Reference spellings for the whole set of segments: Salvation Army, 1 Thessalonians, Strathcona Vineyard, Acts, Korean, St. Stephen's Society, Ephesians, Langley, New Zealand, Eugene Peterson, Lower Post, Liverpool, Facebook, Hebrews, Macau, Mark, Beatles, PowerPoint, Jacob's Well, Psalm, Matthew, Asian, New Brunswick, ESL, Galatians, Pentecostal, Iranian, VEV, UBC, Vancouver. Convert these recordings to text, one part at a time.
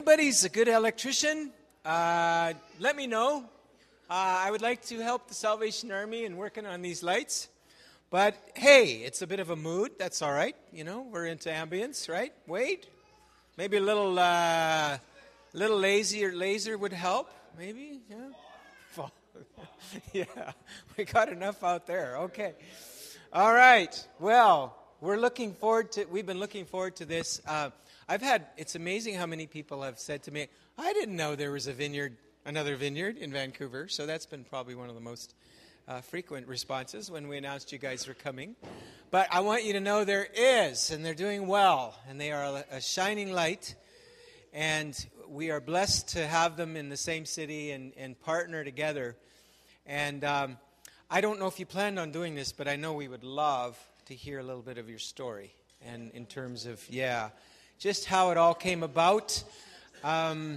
Anybody's a good electrician, let me know. I would like to help the Salvation Army in working on these lights. But hey, it's a bit of a mood. That's all right. You know, we're into ambience, right? Wade? Maybe a little laser would help. Maybe, yeah. Yeah, we got enough out there. Okay. All right. Well, we've been looking forward to this. It's amazing how many people have said to me, I didn't know there was another vineyard in Vancouver. So that's been probably one of the most frequent responses when we announced you guys were coming. But I want you to know there is, and they're doing well, and they are a shining light. And we are blessed to have them in the same city and partner together. And I don't know if you planned on doing this, but I know we would love to hear a little bit of your story. And in terms of, just how it all came about. I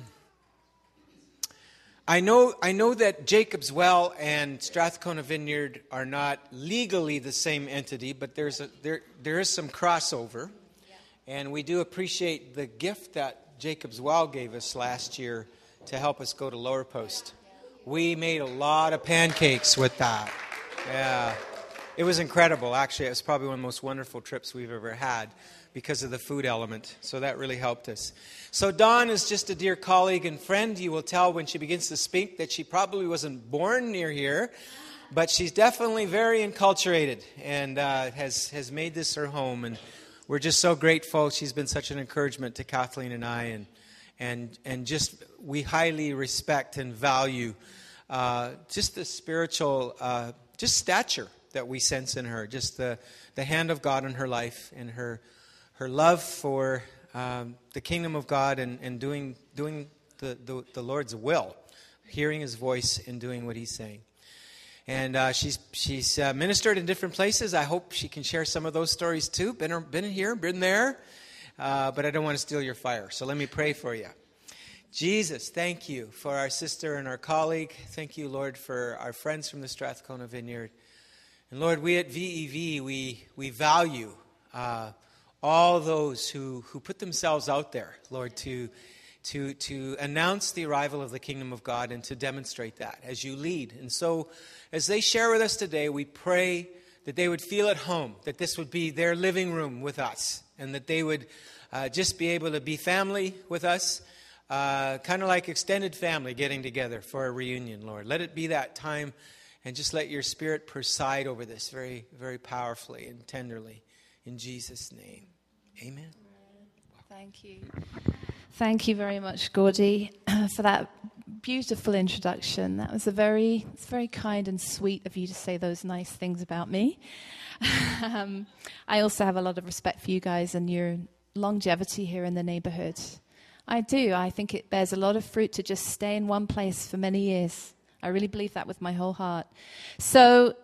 know that Jacob's Well and Strathcona Vineyard are not legally the same entity, but there is some crossover. Yeah. And we do appreciate the gift that Jacob's Well gave us last year to help us go to Lower Post. We made a lot of pancakes with that. Yeah. It was incredible, actually. It was probably one of the most wonderful trips we've ever had because of the food element. So that really helped us. So Dawn is just a dear colleague and friend. You will tell when she begins to speak that she probably wasn't born near here, but she's definitely very enculturated and has made this her home. And we're just so grateful. She's been such an encouragement to Kathleen and I, and just we highly respect and value just the spiritual just stature that we sense in her, just the hand of God in her life and her love for the kingdom of God and doing the Lord's will, hearing his voice and doing what he's saying. And she's ministered in different places. I hope she can share some of those stories too. Been here, been there, but I don't want to steal your fire. So let me pray for you. Jesus, thank you for our sister and our colleague. Thank you, Lord, for our friends from the Strathcona Vineyard. And Lord, we at VEV, we value all those who put themselves out there, Lord, to announce the arrival of the kingdom of God and to demonstrate that as you lead. And so as they share with us today, we pray that they would feel at home, that this would be their living room with us, and that they would just be able to be family with us, kind of like extended family getting together for a reunion, Lord. Let it be that time. And just let your spirit preside over this very, very powerfully and tenderly. In Jesus' name, amen. Thank you. Thank you very much, Gordy, for that beautiful introduction. That was it's very kind and sweet of you to say those nice things about me. I also have a lot of respect for you guys and your longevity here in the neighborhood. I do. I think it bears a lot of fruit to just stay in one place for many years. I really believe that with my whole heart. So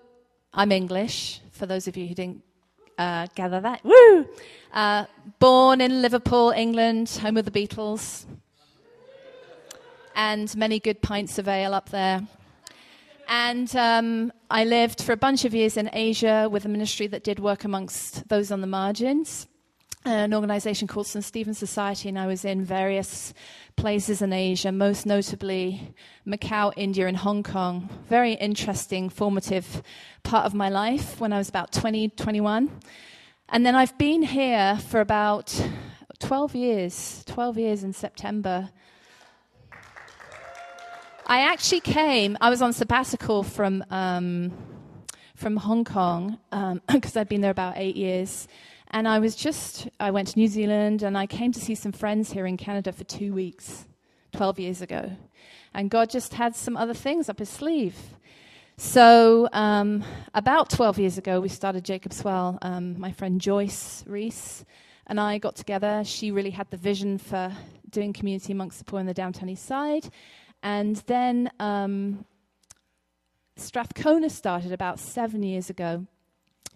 I'm English, for those of you who didn't gather that. Woo! Born in Liverpool, England, home of the Beatles. And many good pints of ale up there. And I lived for a bunch of years in Asia with a ministry that did work amongst those on the margins. An organization called St. Stephen's Society, and I was in various places in Asia, most notably Macau, India, and Hong Kong. Very interesting, formative part of my life when I was about 20, 21. And then I've been here for about 12 years in September. I was on sabbatical from Hong Kong, because I'd been there about 8 years. And I went to New Zealand, and I came to see some friends here in Canada for 2 weeks, 12 years ago. And God just had some other things up his sleeve. So about 12 years ago, we started Jacob's Well. My friend Joyce Reese and I got together. She really had the vision for doing community amongst the poor in the Downtown East Side. And then Strathcona started about 7 years ago.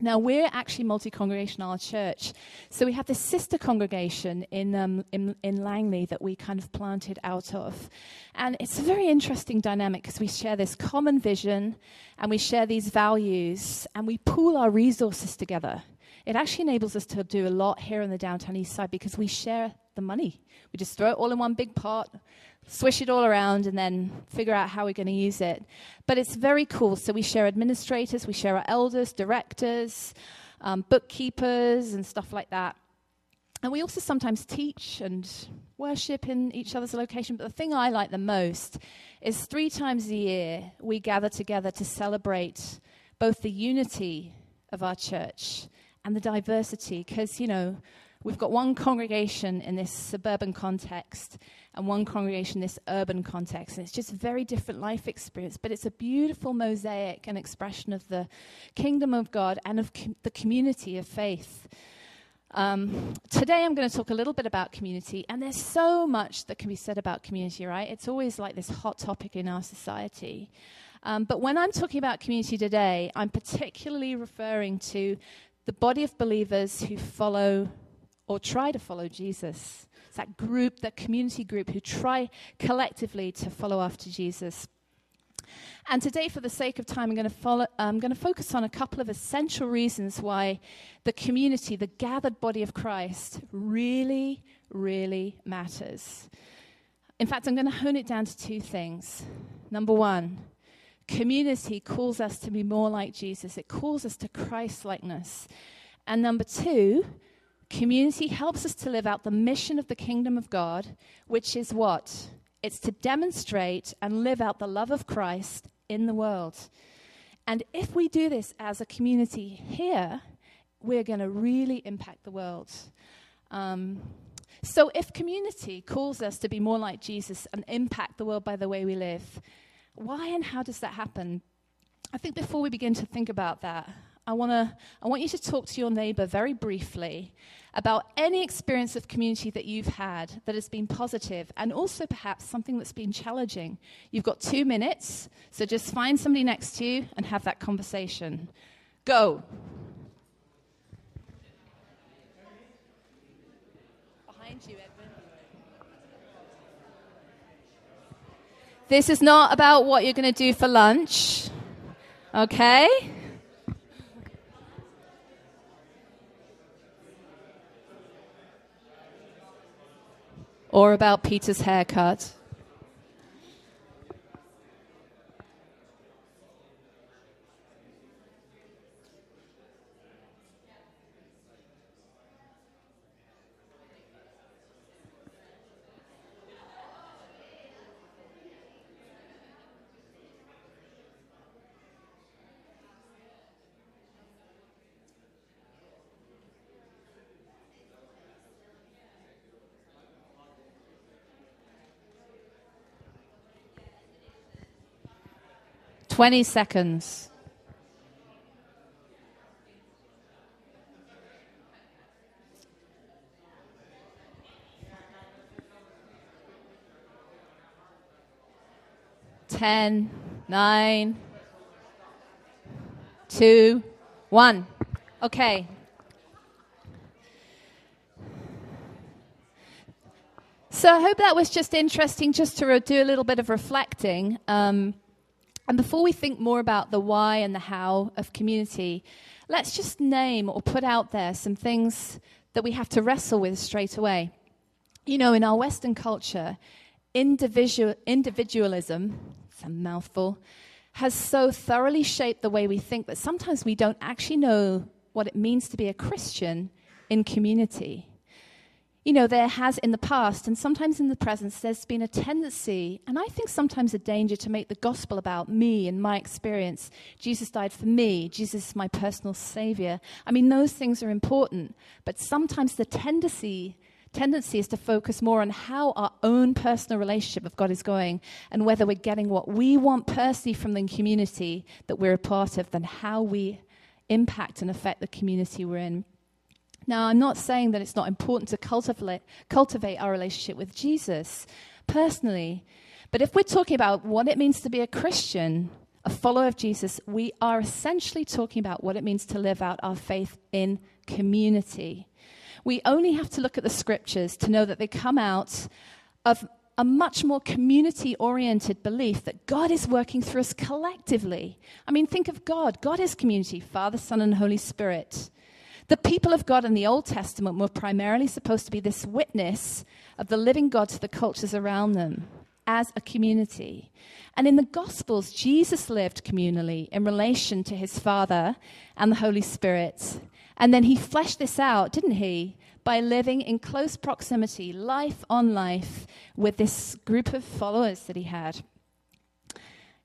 Now, we're actually multi-congregational, our church. So we have this sister congregation in Langley that we kind of planted out of. And it's a very interesting dynamic because we share this common vision and we share these values and we pool our resources together. It actually enables us to do a lot here on the Downtown East Side because we share the the money. We just throw it all in one big pot, swish it all around, and then figure out how we're going to use it. But it's very cool. So we share administrators, we share our elders, directors, bookkeepers, and stuff like that. And we also sometimes teach and worship in each other's location. But the thing I like the most is 3 times a year we gather together to celebrate both the unity of our church and the diversity. Because, you know, we've got one congregation in this suburban context and one congregation in this urban context. And it's just a very different life experience. But it's a beautiful mosaic and expression of the kingdom of God and of the community of faith. Today I'm going to talk a little bit about community, and there's so much that can be said about community, right? It's always like this hot topic in our society. But when I'm talking about community today, I'm particularly referring to the body of believers who follow or try to follow Jesus. It's that group, that community group who try collectively to follow after Jesus. And today, for the sake of time, I'm going to focus on a couple of essential reasons why the community, the gathered body of Christ, really, really matters. In fact, I'm going to hone it down to 2 things. Number 1, community calls us to be more like Jesus. It calls us to Christ-likeness. And number 2, community helps us to live out the mission of the kingdom of God, which is what? It's to demonstrate and live out the love of Christ in the world. And if we do this as a community here, we're going to really impact the world. So if community calls us to be more like Jesus and impact the world by the way we live, why and how does that happen? I think before we begin to think about that, I want you to talk to your neighbor very briefly about any experience of community that you've had that has been positive, and also perhaps something that's been challenging. You've got 2 minutes, so just find somebody next to you and have that conversation. Go. Behind you, Edwin. This is not about what you're going to do for lunch, okay? Or about Peter's haircut. Twenty 20 seconds. Ten, 9, 2, 1. Okay. So I hope that was just interesting, just to do a little bit of reflecting. And before we think more about the why and the how of community, let's just name or put out there some things that we have to wrestle with straight away. You know, in our Western culture, individualism, it's a mouthful, has so thoroughly shaped the way we think that sometimes we don't actually know what it means to be a Christian in community. You know, there has in the past, and sometimes in the present, there's been a tendency, and I think sometimes a danger, to make the gospel about me and my experience. Jesus died for me. Jesus is my personal savior. I mean, those things are important, but sometimes the tendency is to focus more on how our own personal relationship with God is going, and whether we're getting what we want personally from the community that we're a part of, than how we impact and affect the community we're in. Now, I'm not saying that it's not important to cultivate our relationship with Jesus personally, but if we're talking about what it means to be a Christian, a follower of Jesus, we are essentially talking about what it means to live out our faith in community. We only have to look at the scriptures to know that they come out of a much more community-oriented belief that God is working through us collectively. I mean, think of God. God is community, Father, Son, and Holy Spirit. The people of God in the Old Testament were primarily supposed to be this witness of the living God to the cultures around them as a community. And in the Gospels, Jesus lived communally in relation to his Father and the Holy Spirit. And then he fleshed this out, didn't he, by living in close proximity, life on life, with this group of followers that he had.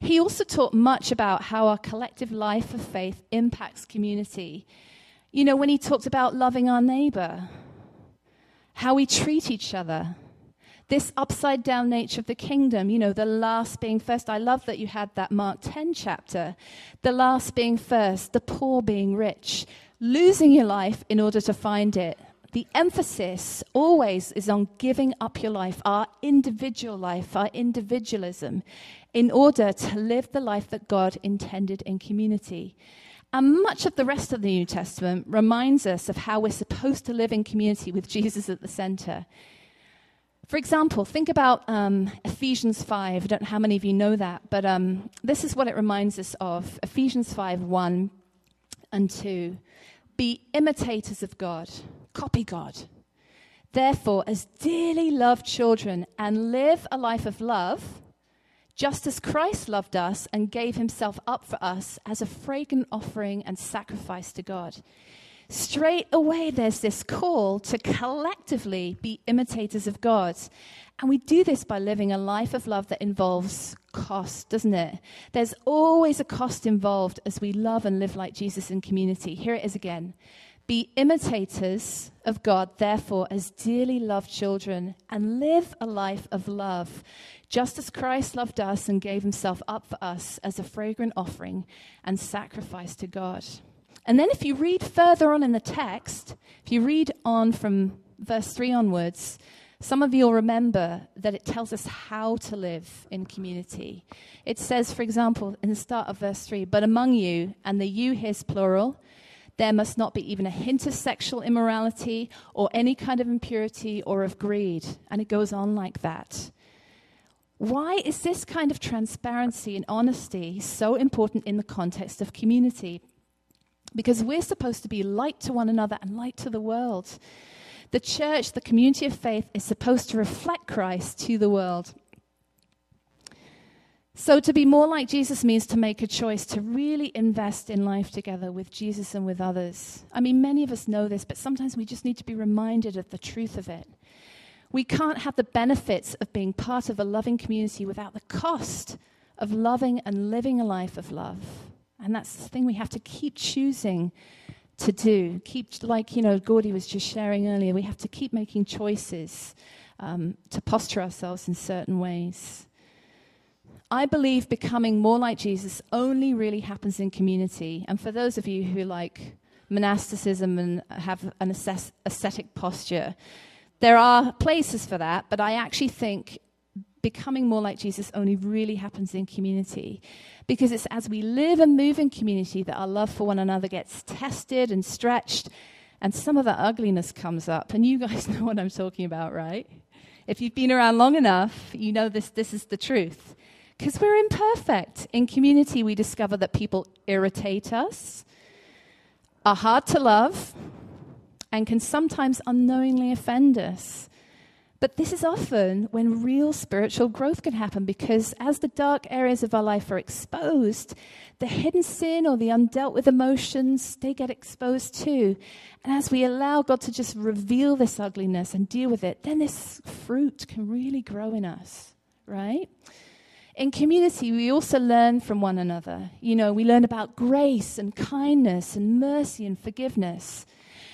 He also taught much about how our collective life of faith impacts community. You know, when he talked about loving our neighbor, how we treat each other, this upside-down nature of the kingdom, you know, the last being first. I love that you had that Mark 10 chapter, the last being first, the poor being rich, losing your life in order to find it. The emphasis always is on giving up your life, our individualism, in order to live the life that God intended in community. And much of the rest of the New Testament reminds us of how we're supposed to live in community with Jesus at the center. For example, think about Ephesians 5. I don't know how many of you know that, but this is what it reminds us of. Ephesians 5:1-2. Be imitators of God. Copy God. Therefore, as dearly loved children, and live a life of love, just as Christ loved us and gave himself up for us as a fragrant offering and sacrifice to God. Straight away, there's this call to collectively be imitators of God. And we do this by living a life of love that involves cost, doesn't it? There's always a cost involved as we love and live like Jesus in community. Here it is again. Be imitators of God, therefore, as dearly loved children, and live a life of love, just as Christ loved us and gave himself up for us as a fragrant offering and sacrifice to God. And then if you read further on in the text, if you read on from verse 3 onwards, some of you will remember that it tells us how to live in community. It says, for example, in the start of verse 3, but among you, and the you here's plural, there must not be even a hint of sexual immorality or any kind of impurity or of greed. And it goes on like that. Why is this kind of transparency and honesty so important in the context of community? Because we're supposed to be light to one another and light to the world. The church, the community of faith, is supposed to reflect Christ to the world. So to be more like Jesus means to make a choice to really invest in life together with Jesus and with others. I mean, many of us know this, but sometimes we just need to be reminded of the truth of it. We can't have the benefits of being part of a loving community without the cost of loving and living a life of love. And that's the thing we have to keep choosing to do. Keep, like, you know, Gordy was just sharing earlier, we have to keep making choices to posture ourselves in certain ways. I believe becoming more like Jesus only really happens in community. And for those of you who like monasticism and have an ascetic posture, there are places for that, but I actually think becoming more like Jesus only really happens in community, because it's as we live and move in community that our love for one another gets tested and stretched, and some of that ugliness comes up. And you guys know what I'm talking about, right? If you've been around long enough, you know this is the truth. Because we're imperfect. In community, we discover that people irritate us, are hard to love, and can sometimes unknowingly offend us. But this is often when real spiritual growth can happen, because as the dark areas of our life are exposed, the hidden sin or the undealt with emotions, they get exposed too. And as we allow God to just reveal this ugliness and deal with it, then this fruit can really grow in us, right? In community, we also learn from one another. You know, we learn about grace and kindness and mercy and forgiveness.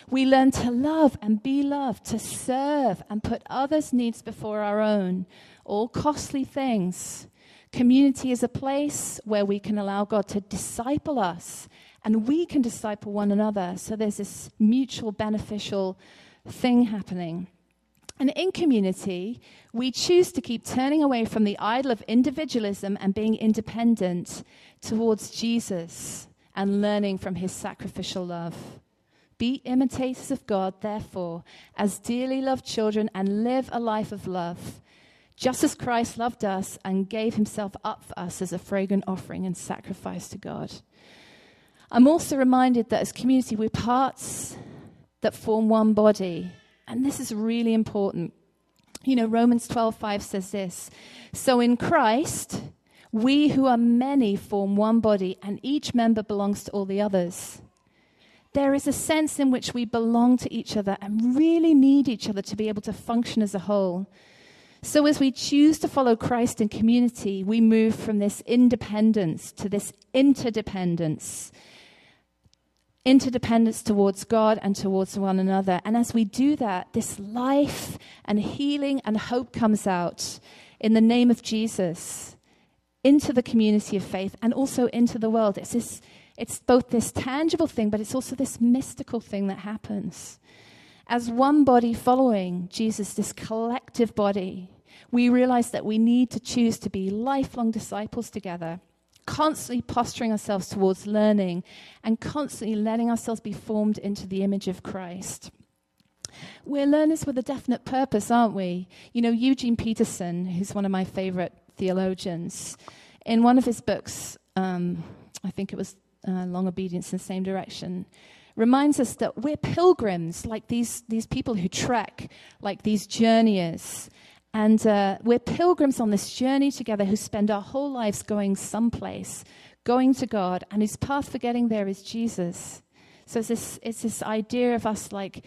We learn to love and be loved, to serve and put others' needs before our own, all costly things. Community is a place where we can allow God to disciple us, and we can disciple one another. So there's this mutual beneficial thing happening. And in community, we choose to keep turning away from the idol of individualism and being independent towards Jesus and learning from his sacrificial love. Be imitators of God, therefore, as dearly loved children, and live a life of love, just as Christ loved us and gave himself up for us as a fragrant offering and sacrifice to God. I'm also reminded that as community, we're parts that form one body. And this is really important. You know, Romans 12:5 says this, "So in Christ, we who are many form one body, and each member belongs to all the others." There is a sense in which we belong to each other and really need each other to be able to function as a whole. So as we choose to follow Christ in community, we move from this independence to this interdependence. Interdependence towards God and towards one another. And as we do that, this life and healing and hope comes out in the name of Jesus into the community of faith and also into the world. It's both this tangible thing, but it's also this mystical thing that happens. As one body following Jesus, this collective body, we realize that we need to choose to be lifelong disciples together, constantly posturing ourselves towards learning and constantly letting ourselves be formed into the image of Christ. We're learners with a definite purpose, aren't we? You know, Eugene Peterson, who's one of my favorite theologians, in one of his books, I think it was Long Obedience in the Same Direction, reminds us that we're pilgrims, like these people who trek, like these journeyers. And we're pilgrims on this journey together who spend our whole lives going someplace, going to God, and whose path for getting there is Jesus. So it's this idea of us like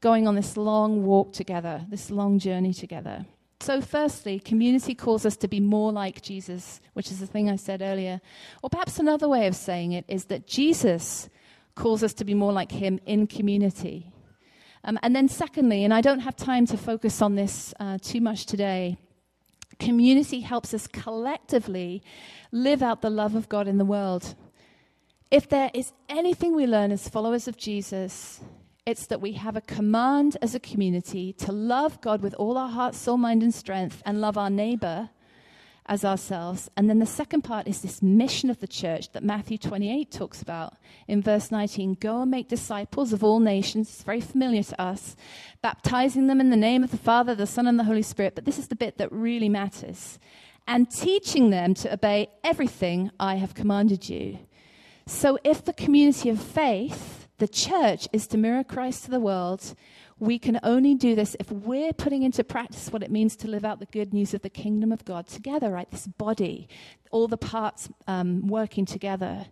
going on this long walk together, this long journey together. So firstly, community calls us to be more like Jesus, which is the thing I said earlier. Or perhaps another way of saying it is that Jesus calls us to be more like him in community. And then secondly, and I don't have time to focus on this too much today, community helps us collectively live out the love of God in the world. If there is anything we learn as followers of Jesus, it's that we have a command as a community to love God with all our heart, soul, mind, and strength, and love our neighbor as ourselves. And then the second part is this mission of the church that Matthew 28 talks about in verse 19. Go and make disciples of all nations. It's very familiar to us. Baptizing them in the name of the Father, the Son, and the Holy Spirit. But this is the bit that really matters. And teaching them to obey everything I have commanded you. So if the community of faith, the church, is to mirror Christ to the world, we can only do this if we're putting into practice what it means to live out the good news of the kingdom of God together, right? This body, all the parts working together.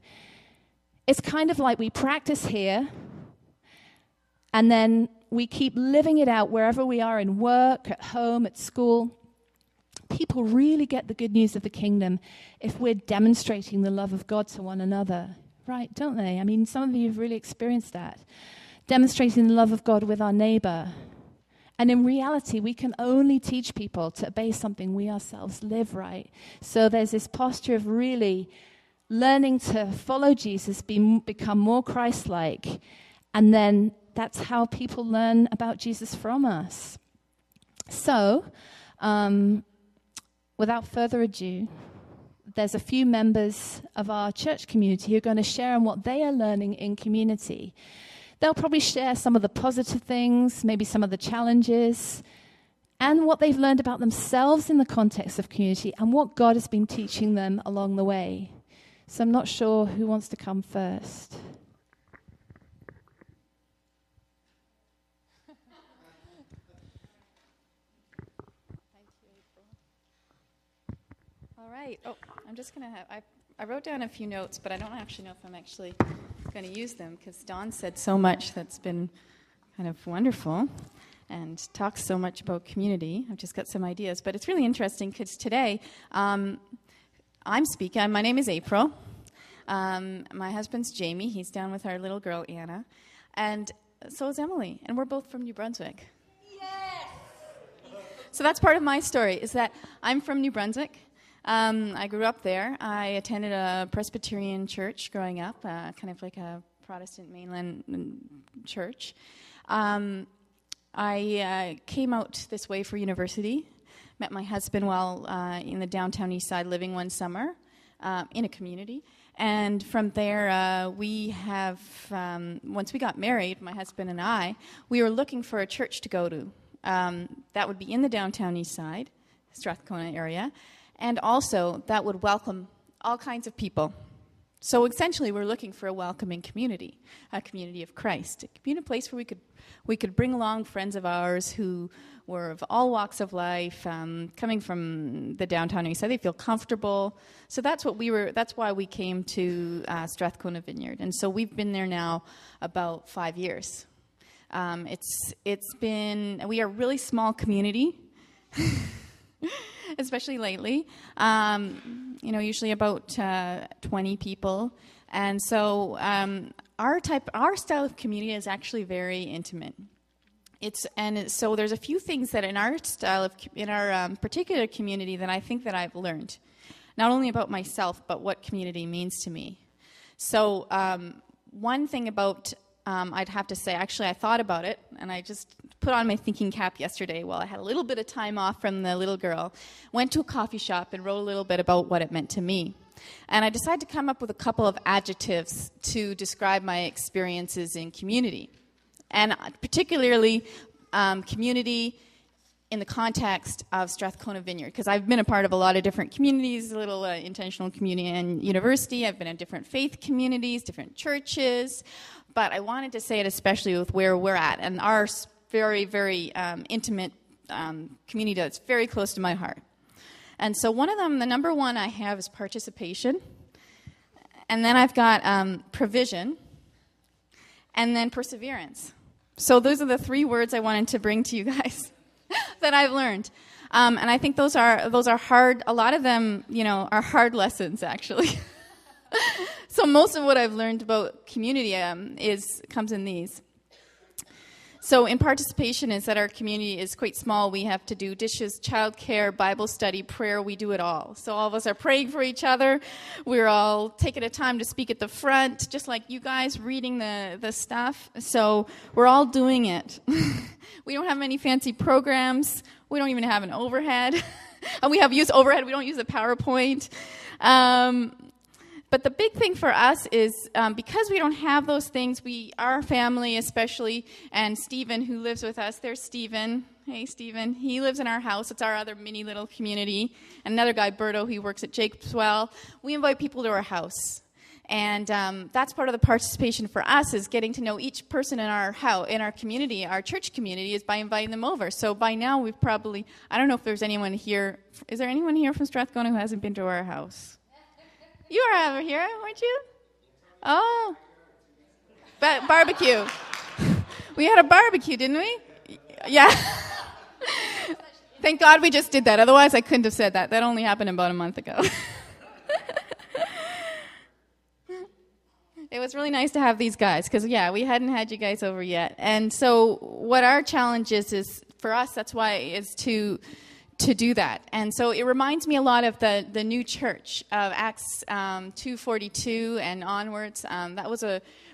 It's kind of like we practice here and then we keep living it out wherever we are, in work, at home, at school. People really get the good news of the kingdom if we're demonstrating the love of God to one another, right? Don't they? I mean, some of you have really experienced that. Demonstrating the love of God with our neighbor. And in reality, we can only teach people to obey something we ourselves live, right? So there's this posture of really learning to follow Jesus, become more Christ-like, and then that's how people learn about Jesus from us. So, without further ado, there's a few members of our church community who are going to share on what they are learning in community. They'll probably share some of the positive things, maybe some of the challenges, and what they've learned about themselves in the context of community and what God has been teaching them along the way. So I'm not sure who wants to come first. All right. Oh, I'm just going to have... I wrote down a few notes, but I don't actually know if I'm actually going to use them because Don said so much that's been kind of wonderful and talks so much about community. I've just got some ideas, but it's really interesting because today I'm speaking. My name is April. My husband's Jamie. He's down with our little girl, Anna. And so is Emily. And we're both from New Brunswick. Yes! So that's part of my story is that I'm from New Brunswick. I grew up there. I attended a Presbyterian church growing up, kind of like a Protestant mainland church. I came out this way for university, met my husband while in the downtown east side living one summer in a community. And from there, once we got married, my husband and I, we were looking for a church to go to. That would be in the downtown east side, Strathcona area. And also, that would welcome all kinds of people. So essentially, we're looking for a welcoming community of Christ, a place where we could we could bring along friends of ours who were of all walks of life, coming from the downtown east side. They feel comfortable. So that's what we were. That's why we came to Strathcona Vineyard. And so we've been there now about 5 years. It's been, we are a really small community, especially lately. You know, usually about 20 people. And so our style of community is actually very intimate. So there's a few things that in our style of particular community that I think that I've learned, not only about myself but what community means to me. So one thing about I'd have to say, actually I thought about it and I just put on my thinking cap yesterday while I had a little bit of time off from the little girl, went to a coffee shop and wrote a little bit about what it meant to me. And I decided to come up with a couple of adjectives to describe my experiences in community. And particularly community in the context of Strathcona Vineyard, because I've been a part of a lot of different communities, a little intentional community and university. I've been in different faith communities, different churches. But I wanted to say it especially with where we're at and our very, very intimate community that's very close to my heart. And so one of them, the number one I have is participation. And then I've got provision. And then perseverance. So those are the three words I wanted to bring to you guys that I've learned. And I think those are hard. A lot of them, you know, are hard lessons, actually. So most of what I've learned about community comes in these. So in participation is that our community is quite small. We have to do dishes, childcare, Bible study, prayer. We do it all. So all of us are praying for each other. We're all taking a time to speak at the front, just like you guys reading the stuff. So we're all doing it. We don't have many fancy programs. We don't even have an overhead. We have used overhead. We don't use a PowerPoint. But the big thing for us is because we don't have those things, our family especially, and Stephen who lives with us, there's Stephen. Hey, Stephen. He lives in our house. It's our other mini little community. Another guy, Berto, he works at Jacob's Well. We invite people to our house. And that's part of the participation for us is getting to know each person in our community, our church community, is by inviting them over. So by now we've probably, I don't know if there's anyone here. Is there anyone here from Strathcona who hasn't been to our house? You were over here, weren't you? Oh, barbecue. We had a barbecue, didn't we? Yeah. Thank God we just did that. Otherwise, I couldn't have said that. That only happened about a month ago. It was really nice to have these guys because, yeah, we hadn't had you guys over yet. And so what our challenge is for us, that's why, is to do that. And so it reminds me a lot of the new church of Acts 2:42 and onwards. That was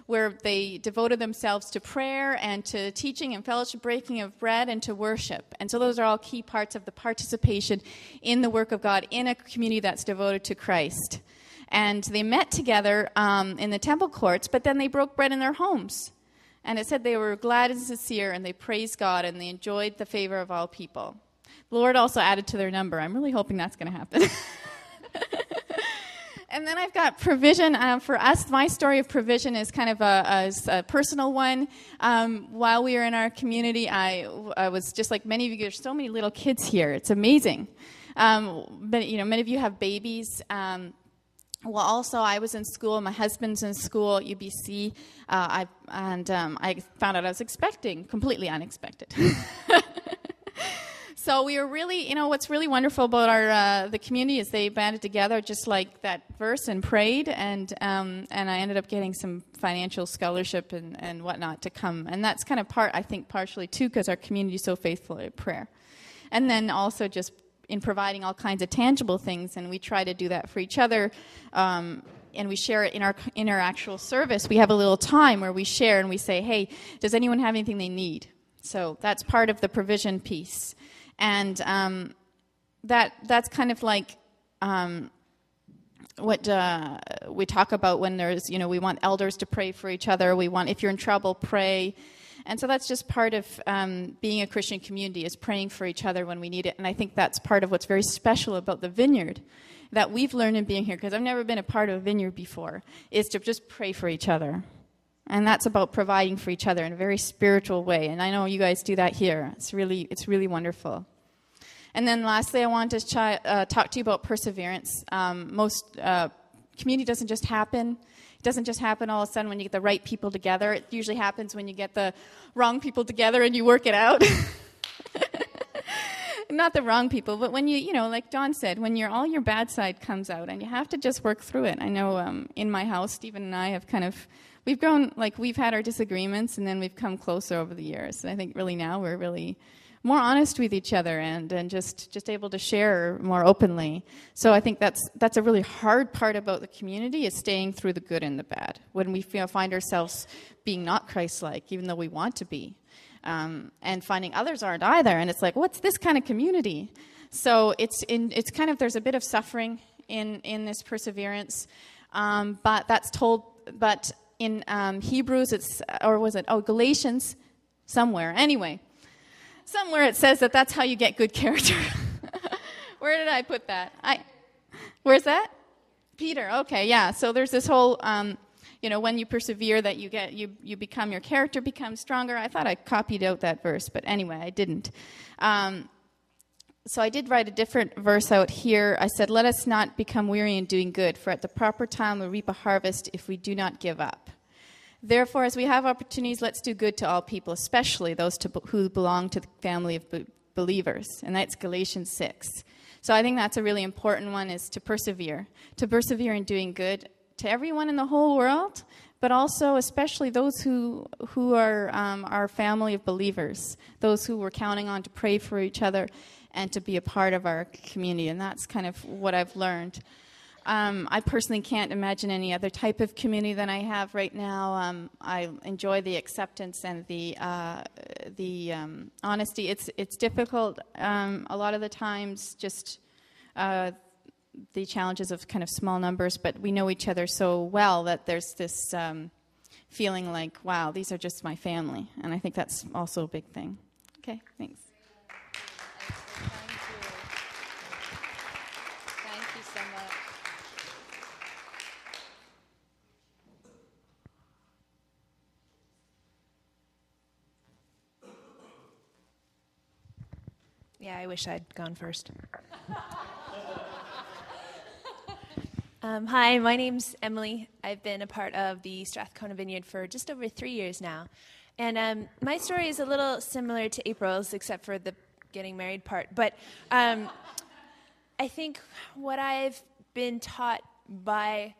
where they devoted themselves to prayer and to teaching and fellowship, breaking of bread, and to worship. And so those are all key parts of the participation in the work of God in a community that's devoted to Christ. And they met together in the temple courts, but then they broke bread in their homes. And it said they were glad and sincere, and they praised God, and they enjoyed the favor of all people. The Lord also added to their number. I'm really hoping that's going to happen. And then I've got provision. For us, my story of provision is kind of a personal one. While we were in our community, I was just like many of you. There's so many little kids here. It's amazing. But, you know, many of you have babies. Well, also, I was in school. My husband's in school at UBC. I found out I was expecting, completely unexpected. So we were really, you know, what's really wonderful about the community is they banded together just like that verse and prayed, and I ended up getting some financial scholarship and whatnot to come. And that's kind of I think, partially too, because our community is so faithful at prayer. And then also just in providing all kinds of tangible things, and we try to do that for each other, and we share it in our actual service. We have a little time where we share and we say, hey, does anyone have anything they need? So that's part of the provision piece. And that's kind of like what we talk about when there's, you know, we want elders to pray for each other. We want, if you're in trouble, pray. And so that's just part of being a Christian community is praying for each other when we need it. And I think that's part of what's very special about the vineyard that we've learned in being here, because I've never been a part of a vineyard before, is to just pray for each other. And that's about providing for each other in a very spiritual way. And I know you guys do that here. It's really wonderful. And then lastly, I want to talk to you about perseverance. Community doesn't just happen. It doesn't just happen all of a sudden when you get the right people together. It usually happens when you get the wrong people together and you work it out. Not the wrong people, but when you know, like Don said, when all your bad side comes out and you have to just work through it. I know in my house, Stephen and I have we've grown, like we've had our disagreements and then we've come closer over the years. And I think really now we're really more honest with each other and just able to share more openly. So I think that's a really hard part about the community is staying through the good and the bad. When we find ourselves being not Christ-like, even though we want to be. And finding others aren't either. And it's like, what's this kind of community? So it's kind of, there's a bit of suffering in this perseverance. But in Hebrews, Galatians, somewhere. Anyway, somewhere it says that that's how you get good character. Where did I put that? Where's that? Peter, okay, yeah. So there's this whole... when you persevere, that you get, you become, your character becomes stronger. I thought I copied out that verse, but anyway, I didn't. So I did write a different verse out here. I said, let us not become weary in doing good, for at the proper time we reap a harvest if we do not give up. Therefore, as we have opportunities, let's do good to all people, especially those who belong to the family of believers. And that's Galatians 6. So I think that's a really important one, is to persevere in doing good, to everyone in the whole world, but also especially those who are our family of believers, those who we're counting on to pray for each other and to be a part of our community. And that's kind of what I've learned. I personally can't imagine any other type of community than I have right now. I enjoy the acceptance and the honesty. It's difficult a lot of the times, just... the challenges of kind of small numbers, but we know each other so well that there's this feeling like, wow, these are just my family. And I think that's also a big thing. Okay, thanks. Thank you so much. Yeah, I wish I'd gone first. Hi, my name's Emily. I've been a part of the Strathcona Vineyard for just over 3 years now. And my story is a little similar to April's, except for the getting married part. But I think what I've been taught by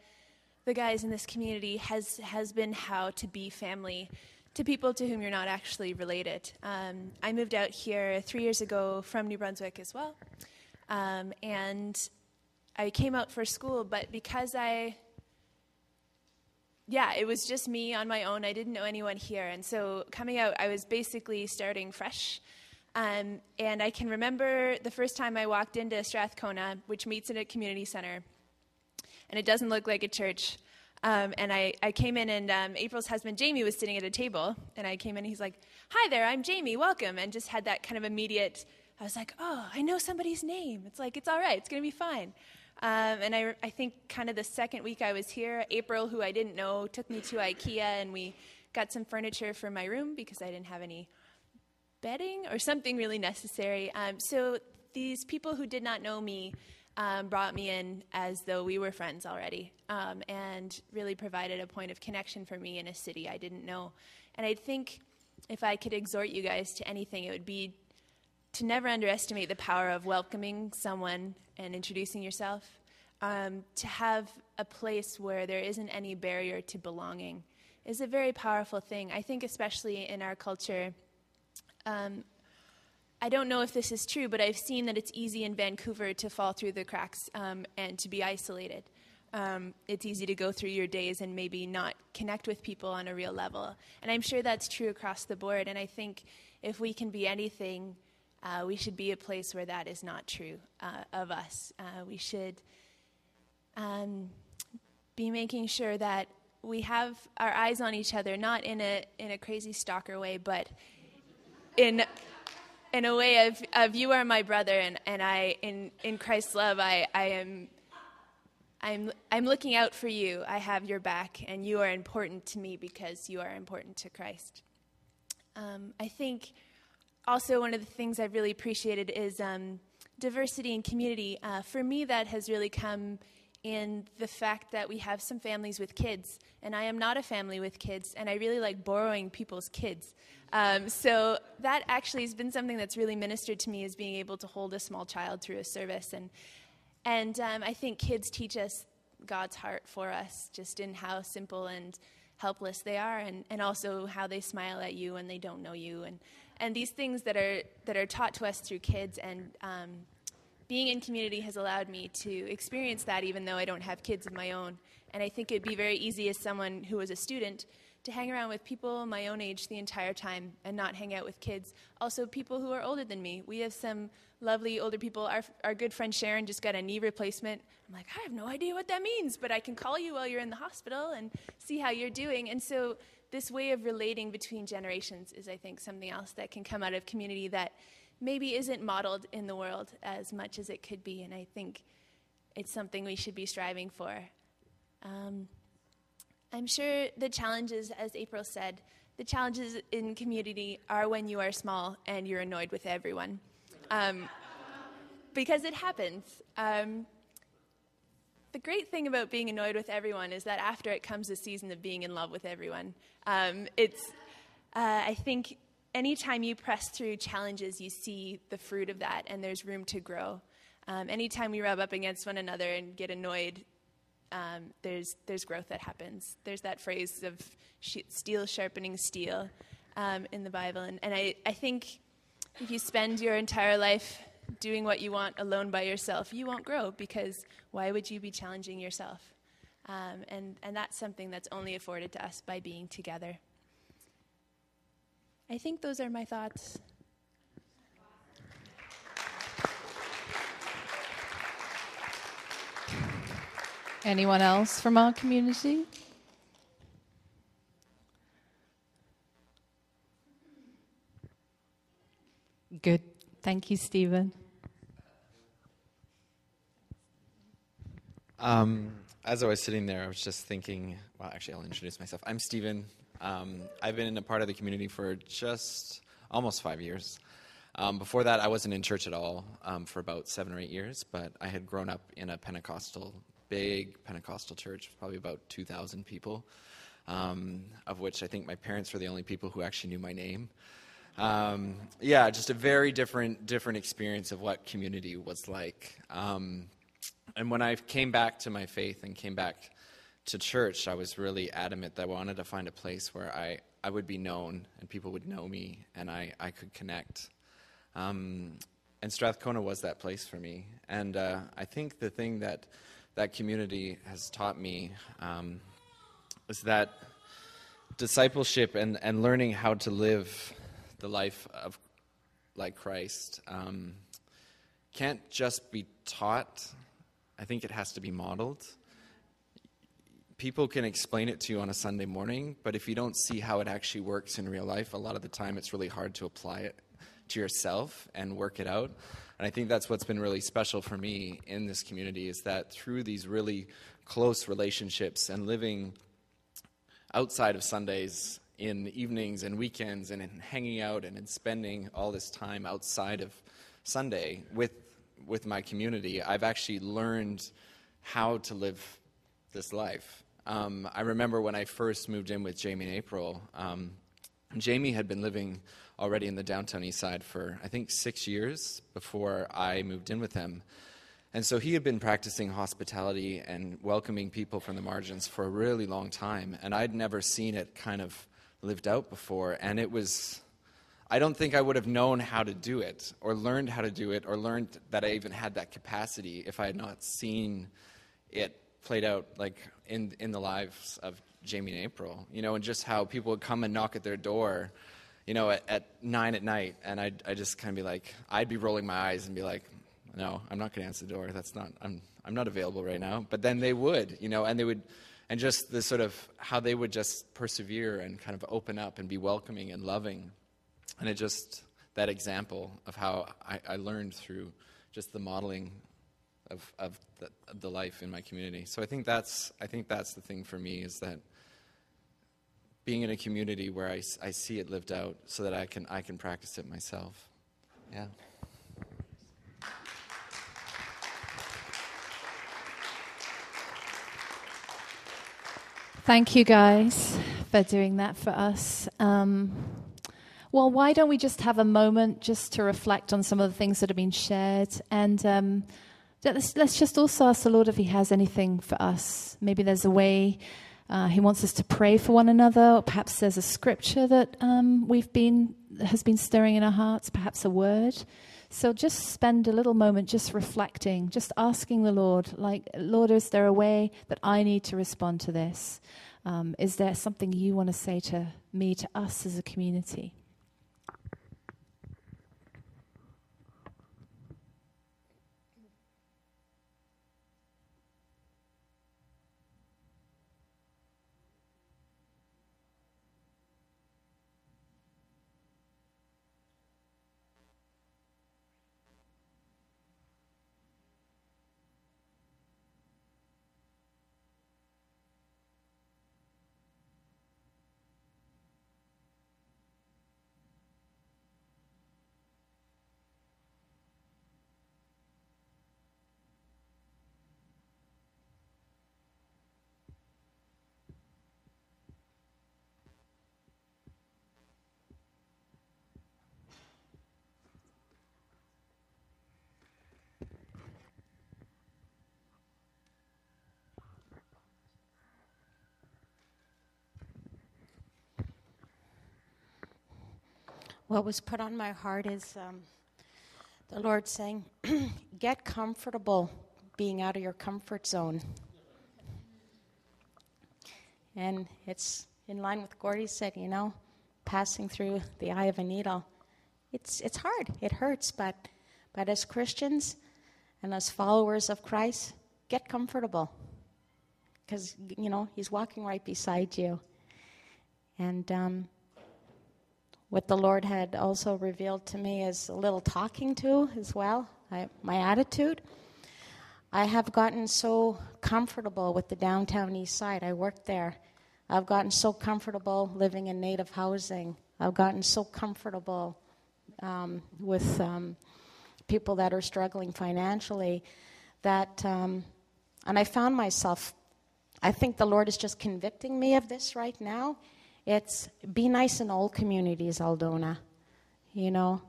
the guys in this community has been how to be family to people to whom you're not actually related. I moved out here 3 years ago from New Brunswick as well. And I came out for school, but because it was just me on my own. I didn't know anyone here. And so coming out, I was basically starting fresh. And I can remember the first time I walked into Strathcona, which meets in a community center. And it doesn't look like a church. And I came in, and April's husband, Jamie, was sitting at a table. And I came in, and he's like, "Hi there, I'm Jamie, welcome." And just had that kind of immediate, I was like, oh, I know somebody's name. It's like, it's all right, it's going to be fine. And I think kind of the second week I was here, April, who I didn't know, took me to Ikea, and we got some furniture for my room because I didn't have any bedding or something really necessary. So these people who did not know me brought me in as though we were friends already, and really provided a point of connection for me in a city I didn't know. And I think if I could exhort you guys to anything, it would be to never underestimate the power of welcoming someone and introducing yourself, to have a place where there isn't any barrier to belonging is a very powerful thing. I think especially in our culture, I don't know if this is true, but I've seen that it's easy in Vancouver to fall through the cracks and to be isolated. It's easy to go through your days and maybe not connect with people on a real level. And I'm sure that's true across the board. And I think if we can be anything, we should be a place where that is not true of us. We should be making sure that we have our eyes on each other, not in a crazy stalker way, but in a way of you are my brother, and I in Christ's love I am I'm looking out for you. I have your back, and you are important to me because you are important to Christ. I think also one of the things I've really appreciated is diversity and community. For me, that has really come in the fact that we have some families with kids, and I am not a family with kids, and I really like borrowing people's kids. So that actually has been something that's really ministered to me, is being able to hold a small child through a service. And I think kids teach us God's heart for us, just in how simple and helpless they are, and also how they smile at you when they don't know you, and these things that are taught to us through kids. And being in community has allowed me to experience that, even though I don't have kids of my own. And I think it'd be very easy as someone who was a student to hang around with people my own age the entire time and not hang out with kids. Also, people who are older than me. We have some lovely older people. Our good friend Sharon just got a knee replacement. I'm like, I have no idea what that means, but I can call you while you're in the hospital and see how you're doing. And so this way of relating between generations is, I think, something else that can come out of community that maybe isn't modeled in the world as much as it could be. And I think it's something we should be striving for. I'm sure the challenges, as April said, the challenges in community are when you are small and you're annoyed with everyone. Because it happens. The great thing about being annoyed with everyone is that after it comes a season of being in love with everyone. I think anytime you press through challenges, you see the fruit of that, and there's room to grow. Anytime we rub up against one another and get annoyed, there's growth that happens. There's that phrase of steel sharpening steel in the Bible. And I think if you spend your entire life doing what you want alone by yourself, you won't grow, because why would you be challenging yourself? And that's something that's only afforded to us by being together. I think those are my thoughts. Anyone else from our community? Good. Thank you, Stephen. As I was sitting there, I was just thinking, well, actually, I'll introduce myself. I'm Stephen. I've been in a part of the community for just almost 5 years. Before that, I wasn't in church at all for about 7 or 8 years, but I had grown up in a big Pentecostal church, probably about 2,000 people, of which I think my parents were the only people who actually knew my name. Yeah, just a very different experience of what community was like. And when I came back to my faith and came back to church, I was really adamant that I wanted to find a place where I would be known and people would know me, and I could connect. And Strathcona was that place for me. And I think the thing that community has taught me is that discipleship and learning how to live the life of like Christ can't just be taught. I think it has to be modeled. People can explain it to you on a Sunday morning, but if you don't see how it actually works in real life, a lot of the time it's really hard to apply it to yourself and work it out. And I think that's what's been really special for me in this community, is that through these really close relationships and living outside of Sundays, in evenings and weekends, and in hanging out and in spending all this time outside of Sunday with my community, I've actually learned how to live this life. I remember when I first moved in with Jamie and April, Jamie had been living already in the downtown east side for, I think, 6 years before I moved in with him. And so he had been practicing hospitality and welcoming people from the margins for a really long time, and I'd never seen it kind of lived out before. And it was, I don't think I would have known how to do it, or learned how to do it, or learned that I even had that capacity if I had not seen it played out, like in the lives of Jamie and April, you know, and just how people would come and knock at their door, you know, at 9 at night, and I'd just kind of be like, I'd be rolling my eyes and be like, no, I'm not going to answer the door. That's not, I'm not available right now. But then they would, you know, and they would. And just the sort of how they would just persevere and kind of open up and be welcoming and loving. And it just, that example of how I learned through just the modeling of the life in my community. So I think that's the thing for me, is that being in a community where I see it lived out, so that I can practice it myself. Yeah. Thank you guys for doing that for us. Well, why don't we just have a moment just to reflect on some of the things that have been shared, and let's just also ask the Lord if he has anything for us. Maybe there's a way he wants us to pray for one another, or perhaps there's a scripture that has been stirring in our hearts, perhaps a word. So just spend a little moment just reflecting, just asking the Lord, like, Lord, is there a way that I need to respond to this? Is there something you want to say to me, to us as a community? What was put on my heart is the Lord saying, get comfortable being out of your comfort zone. And it's in line with what Gordy said, you know, passing through the eye of a needle. It's hard, it hurts, but as Christians and as followers of Christ, get comfortable. Because, you know, he's walking right beside you. And what the Lord had also revealed to me is a little talking to as well, my attitude. I have gotten so comfortable with the downtown east side. I worked there. I've gotten so comfortable living in native housing. I've gotten so comfortable with people that are struggling financially that, and I found myself, I think the Lord is just convicting me of this right now. It's be nice in all communities, Aldona. You know,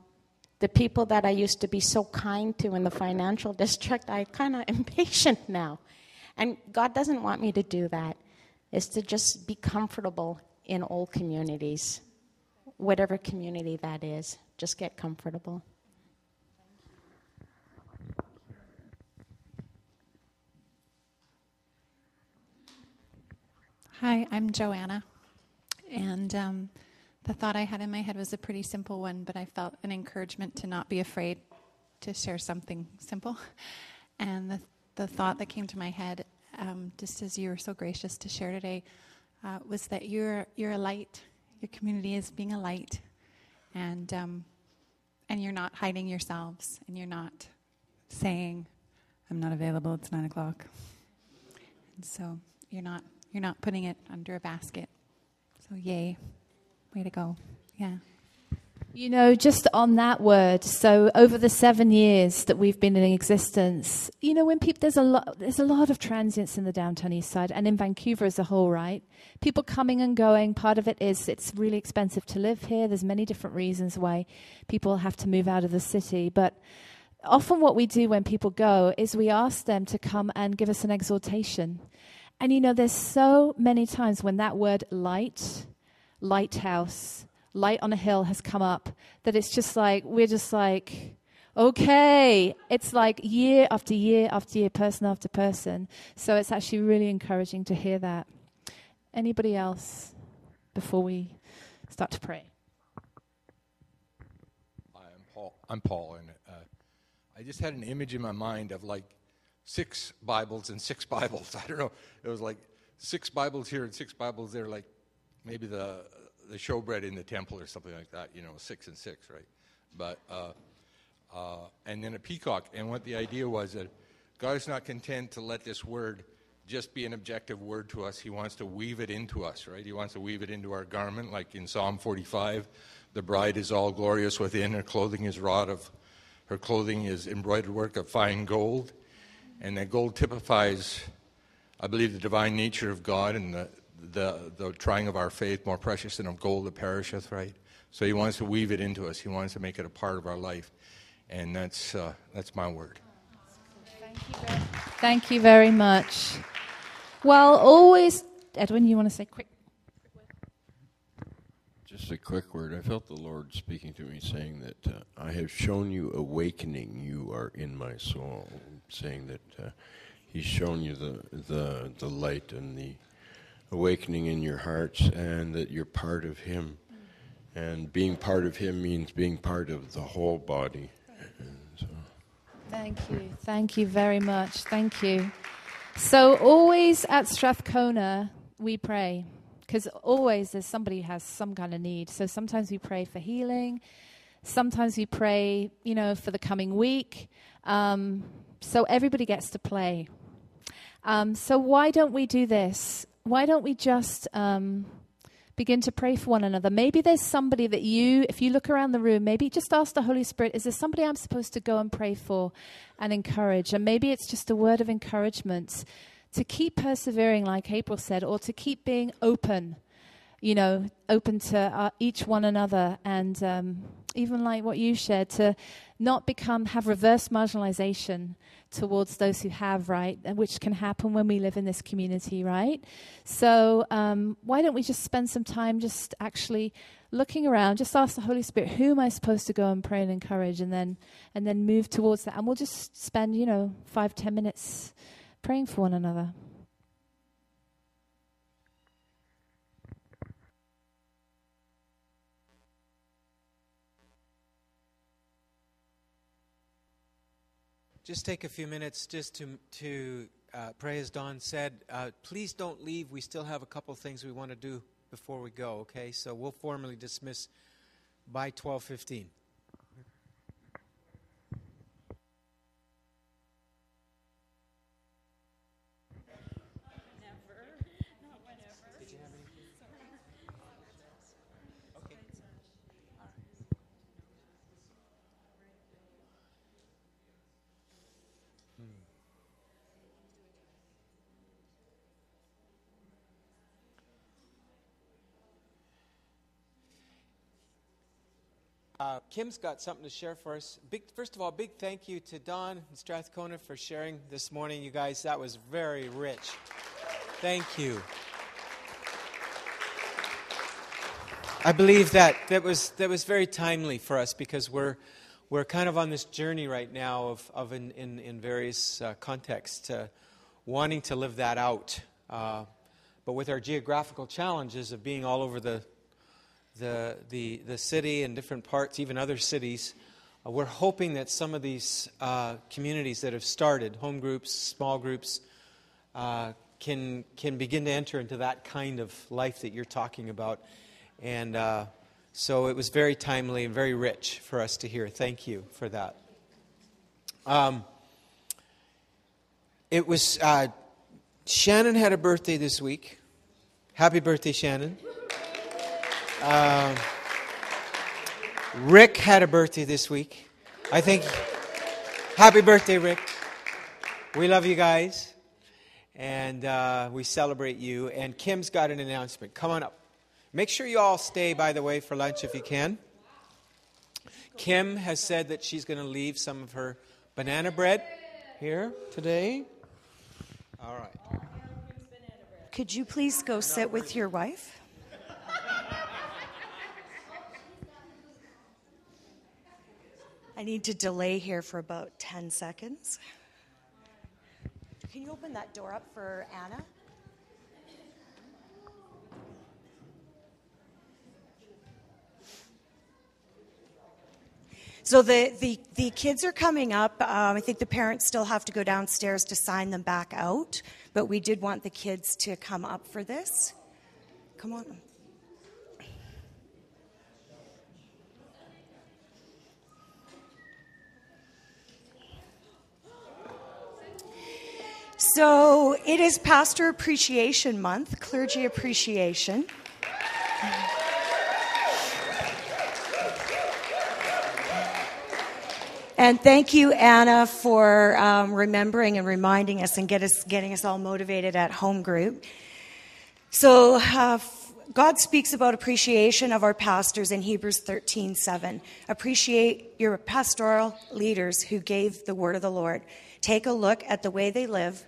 the people that I used to be so kind to in the financial district, I kind of impatient now. And God doesn't want me to do that. It's to just be comfortable in all communities, whatever community that is. Just get comfortable. Hi, I'm Joanna. And the thought I had in my head was a pretty simple one, but I felt an encouragement to not be afraid to share something simple. And the thought that came to my head, just as you were so gracious to share today, was that you're a light. Your community is being a light, and you're not hiding yourselves, and you're not saying, "I'm not available. It's 9 o'clock." And so you're not putting it under a basket. Oh, yay. Way to go. Yeah. You know, just on that word, so over the 7 years that we've been in existence, you know, when people, there's a lot of transients in the downtown east side and in Vancouver as a whole, right? People coming and going. Part of it is it's really expensive to live here. There's many different reasons why people have to move out of the city. But often what we do when people go is we ask them to come and give us an exhortation. And, you know, there's so many times when that word light, lighthouse, light on a hill has come up, that it's just like, we're just like, okay. It's like year after year after year, person after person. So it's actually really encouraging to hear that. Anybody else before we start to pray? Hi, I'm Paul, and I just had an image in my mind of, like, 6 Bibles and 6 Bibles. I don't know. It was like 6 Bibles here and 6 Bibles there, like maybe the showbread in the temple or something like that. You know, 6 and 6, right? But and then a peacock. And what the idea was that God is not content to let this word just be an objective word to us. He wants to weave it into us, right? He wants to weave it into our garment, like in Psalm 45, the bride is all glorious within, her clothing is embroidered work of fine gold, and that gold typifies, I believe, the divine nature of God and the trying of our faith, more precious than of gold that perisheth, right? So he wants to weave it into us. He wants to make it a part of our life, and that's my word. Thank you very much. Well, always, Edwin, you want to say quick? Just a quick word. I felt the Lord speaking to me, saying that I have shown you awakening. You are in my soul, saying that He's shown you the light and the awakening in your hearts, and that you're part of Him. And being part of Him means being part of the whole body. And so. Thank you very much. Thank you. So always at Strathcona we pray, because always there's somebody who has some kind of need. So sometimes we pray for healing, sometimes we pray, you know, for the coming week. So everybody gets to play. So why don't we do this? Why don't we just begin to pray for one another? Maybe there's somebody that you, if you look around the room, maybe just ask the Holy Spirit, is there somebody I'm supposed to go and pray for and encourage? And maybe it's just a word of encouragement to keep persevering, like April said, or to keep being open, you know, open to each one another. And even like what you shared, to not have reverse marginalization towards those who have, right, which can happen when we live in this community, right? So why don't we just spend some time just actually looking around, just ask the Holy Spirit, who am I supposed to go and pray and encourage, and then move towards that. And we'll just spend, 5-10 minutes praying for one another. Just take a few minutes just to pray, as Don said. Please don't leave. We still have a couple things we want to do before we go, okay? So we'll formally dismiss by 12:15. Kim's got something to share for us. First of all, big thank you to Don and Strathcona for sharing this morning, you guys. That was very rich. Thank you. I believe that was very timely for us, because we're kind of on this journey right now of in various contexts, wanting to live that out, but with our geographical challenges of being all over the city and different parts, even other cities, we're hoping that some of these communities that have started, home groups, small groups, can begin to enter into that kind of life that you're talking about. And so it was very timely and very rich for us to hear. Thank you for that. It was, Shannon had a birthday this week. Happy birthday, Shannon. Rick had a birthday this week. I think, happy birthday, Rick. We love you guys, and we celebrate you. And Kim's got an announcement. Come on up. Make sure you all stay, by the way, for lunch if you can. Kim has said that she's going to leave some of her banana bread here today. All right. Could you please go sit with your wife? I need to delay here for about 10 seconds. Can you open that door up for Anna? So the kids are coming up. I think the parents still have to go downstairs to sign them back out, but we did want the kids to come up for this. Come on. So it is Pastor Appreciation Month, Clergy Appreciation. And thank you, Anna, for remembering and reminding us and getting us all motivated at home group. So God speaks about appreciation of our pastors in Hebrews 13:7. Appreciate your pastoral leaders who gave the word of the Lord. Take a look at the way they live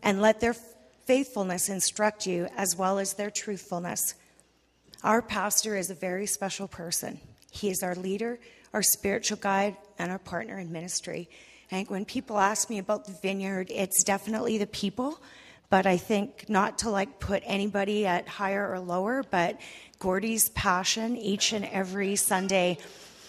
and let their faithfulness instruct you as well as their truthfulness. Our pastor is a very special person. He is our leader, our spiritual guide, and our partner in ministry. I think when people ask me about the vineyard, it's definitely the people, but I think not to like put anybody at higher or lower, but Gordy's passion each and every Sunday.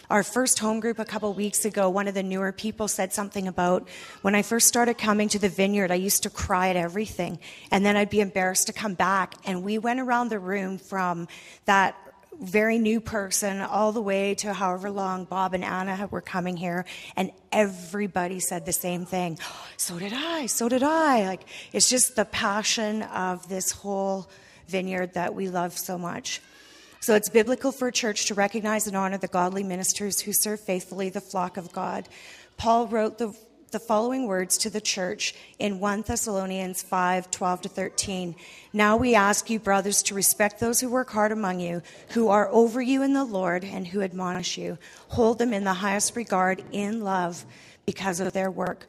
Our first home group a couple weeks ago, one of the newer people said something about, when I first started coming to the vineyard, I used to cry at everything, and then I'd be embarrassed to come back. And we went around the room from that very new person all the way to however long Bob and Anna were coming here, and everybody said the same thing. So did I. Like, it's just the passion of this whole vineyard that we love so much. So it's biblical for a church to recognize and honor the godly ministers who serve faithfully the flock of God. Paul wrote the following words to the church in 1 Thessalonians 5:12-13. Now we ask you, brothers, to respect those who work hard among you, who are over you in the Lord and who admonish you. Hold them in the highest regard in love because of their work.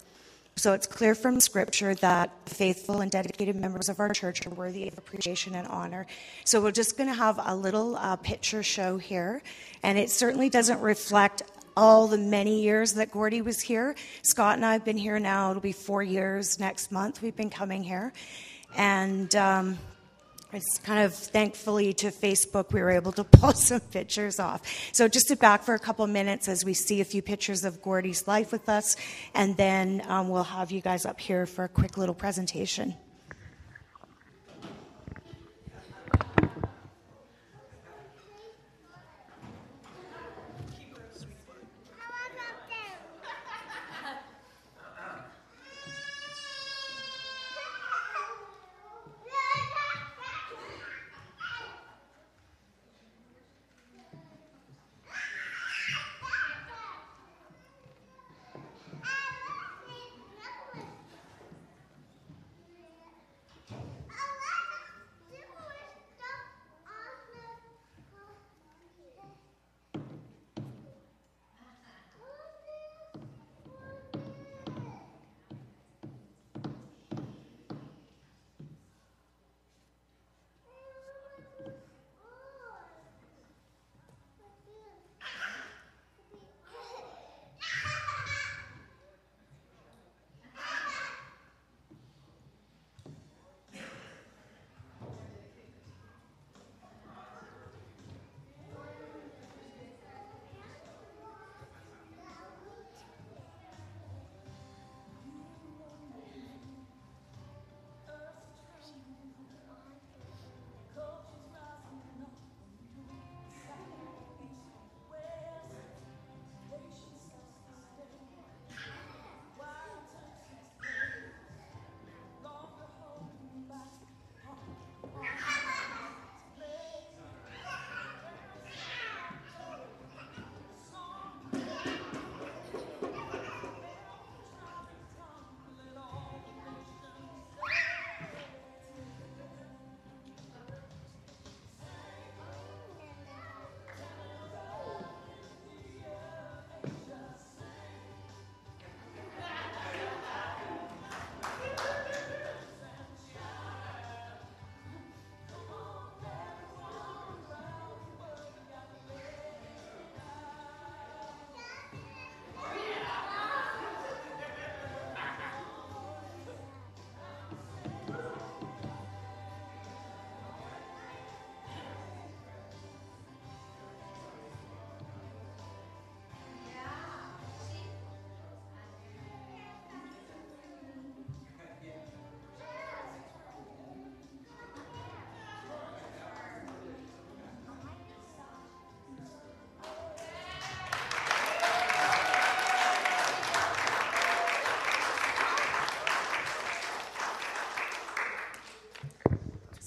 So it's clear from Scripture that faithful and dedicated members of our church are worthy of appreciation and honor. So we're just going to have a little picture show here, and it certainly doesn't reflect all the many years that Gordy was here. Scott and I have been here now, it'll be 4 years next month we've been coming here, and it's kind of, thankfully, to Facebook, we were able to pull some pictures off. So just sit back for a couple minutes as we see a few pictures of Gordy's life with us, and then we'll have you guys up here for a quick little presentation.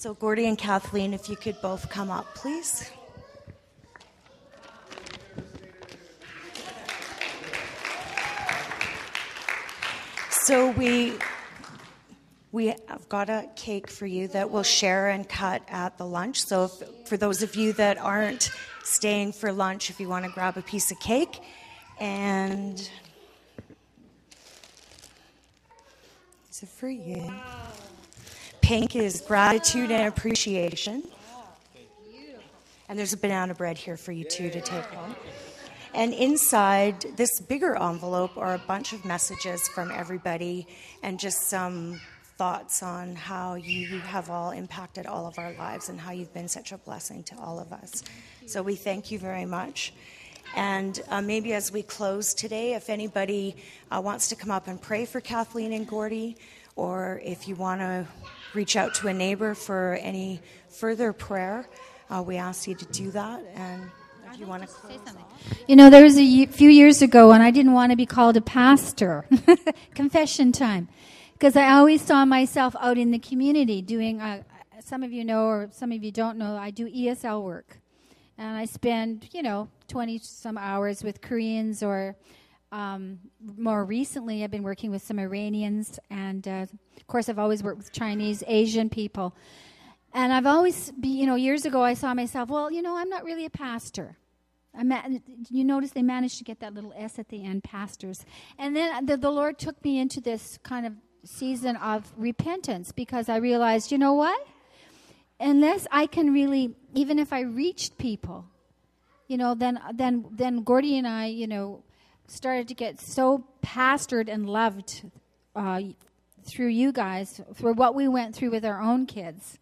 So Gordy and Kathleen, if you could both come up, please. So we have got a cake for you that we'll share and cut at the lunch. So if, for those of you that aren't staying for lunch, if you want to grab a piece of cake. And it's for you. Wow. Pink is gratitude and appreciation. Wow. And there's a banana bread here for you too to take home. And inside this bigger envelope are a bunch of messages from everybody and just some thoughts on how you have all impacted all of our lives and how you've been such a blessing to all of us. So we thank you very much. And maybe as we close today, if anybody wants to come up and pray for Kathleen and Gordy, or if you want to reach out to a neighbor for any further prayer, we ask you to do that. And you want to say something? You know, there was a few years ago when I didn't want to be called a pastor. Confession time. Because I always saw myself out in the community doing, some of you know or some of you don't know, I do ESL work. And I spend, 20-some hours with Koreans or more recently I've been working with some Iranians. And, of course, I've always worked with Chinese, Asian people. And I've always, years ago I saw myself, I'm not really a pastor. You notice they managed to get that little S at the end, pastors. And then the Lord took me into this kind of season of repentance because I realized, you know what? Unless I can really, even if I reached people, then Gordy and I, started to get so pastored and loved through you guys, through what we went through with our own kids.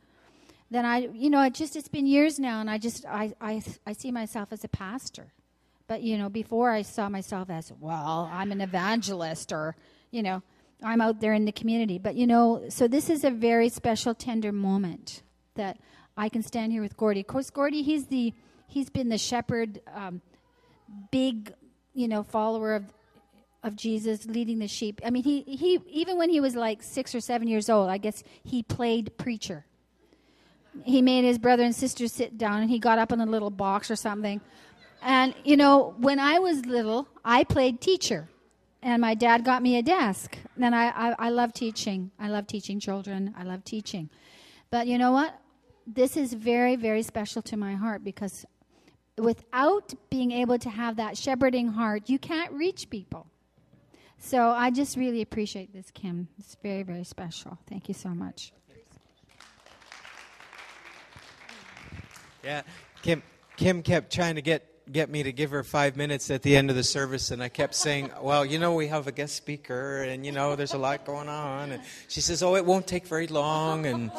Then it's been years now, and I see myself as a pastor. But, before I saw myself as, I'm an evangelist or, I'm out there in the community. But, so this is a very special, tender moment that I can stand here with Gordy. Of course, Gordy, he's been the shepherd, big, follower of Jesus, leading the sheep. I mean, he even when he was like 6 or 7 years old, I guess he played preacher. He made his brother and sister sit down, and he got up in a little box or something. And, when I was little, I played teacher, and my dad got me a desk. And I love teaching. I love teaching children. I love teaching. But you know what? This is very, very special to my heart because without being able to have that shepherding heart, you can't reach people. So I just really appreciate this, Kim. It's very, very special. Thank you so much. Yeah, Kim kept trying to get me to give her 5 minutes at the end of the service, and I kept saying, we have a guest speaker, and, there's a lot going on. And she says, it won't take very long, and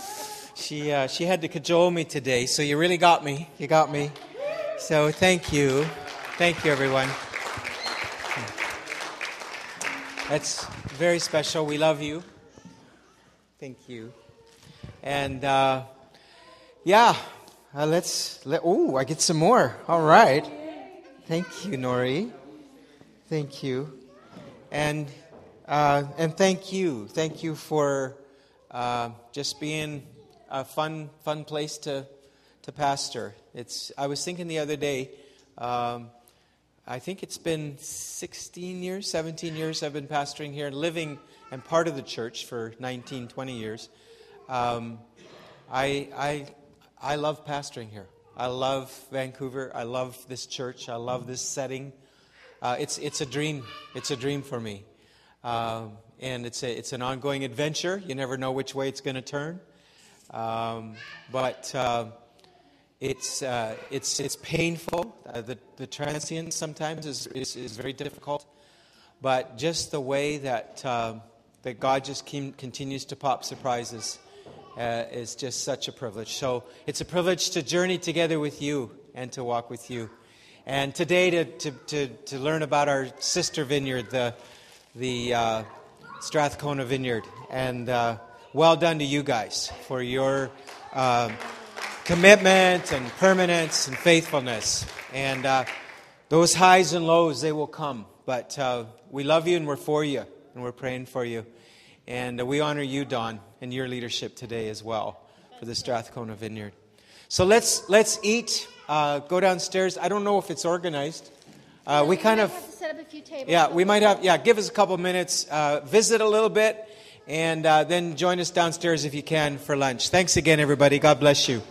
she had to cajole me today, so you really got me. You got me. So thank you. Thank you, everyone. That's very special. We love you. Thank you. And, I get some more. All right. Thank you, Nori. Thank you. And thank you. Thank you for just being a fun place to pastor. I was thinking the other day, I think it's been 17 years I've been pastoring here and living and part of the church for 19, 20 years. I love pastoring here. I love Vancouver. I love this church. I love this setting. It's a dream. It's a dream for me, and it's an ongoing adventure. You never know which way it's going to turn, but it's painful. The transience sometimes is very difficult, but just the way that God just continues to pop surprises. Is just such a privilege. So it's a privilege to journey together with you and to walk with you. And today to learn about our sister vineyard, the Strathcona Vineyard. And well done to you guys for your commitment and permanence and faithfulness. And those highs and lows, they will come. But we love you and we're for you and we're praying for you. And we honor you, Don, and your leadership today as well. for the Strathcona Vineyard. So let's eat. Go downstairs. I don't know if it's organized. We kind of have to set up a few tables. Yeah, we might have. Yeah, give us a couple minutes. Visit a little bit, and then join us downstairs if you can for lunch. Thanks again, everybody. God bless you.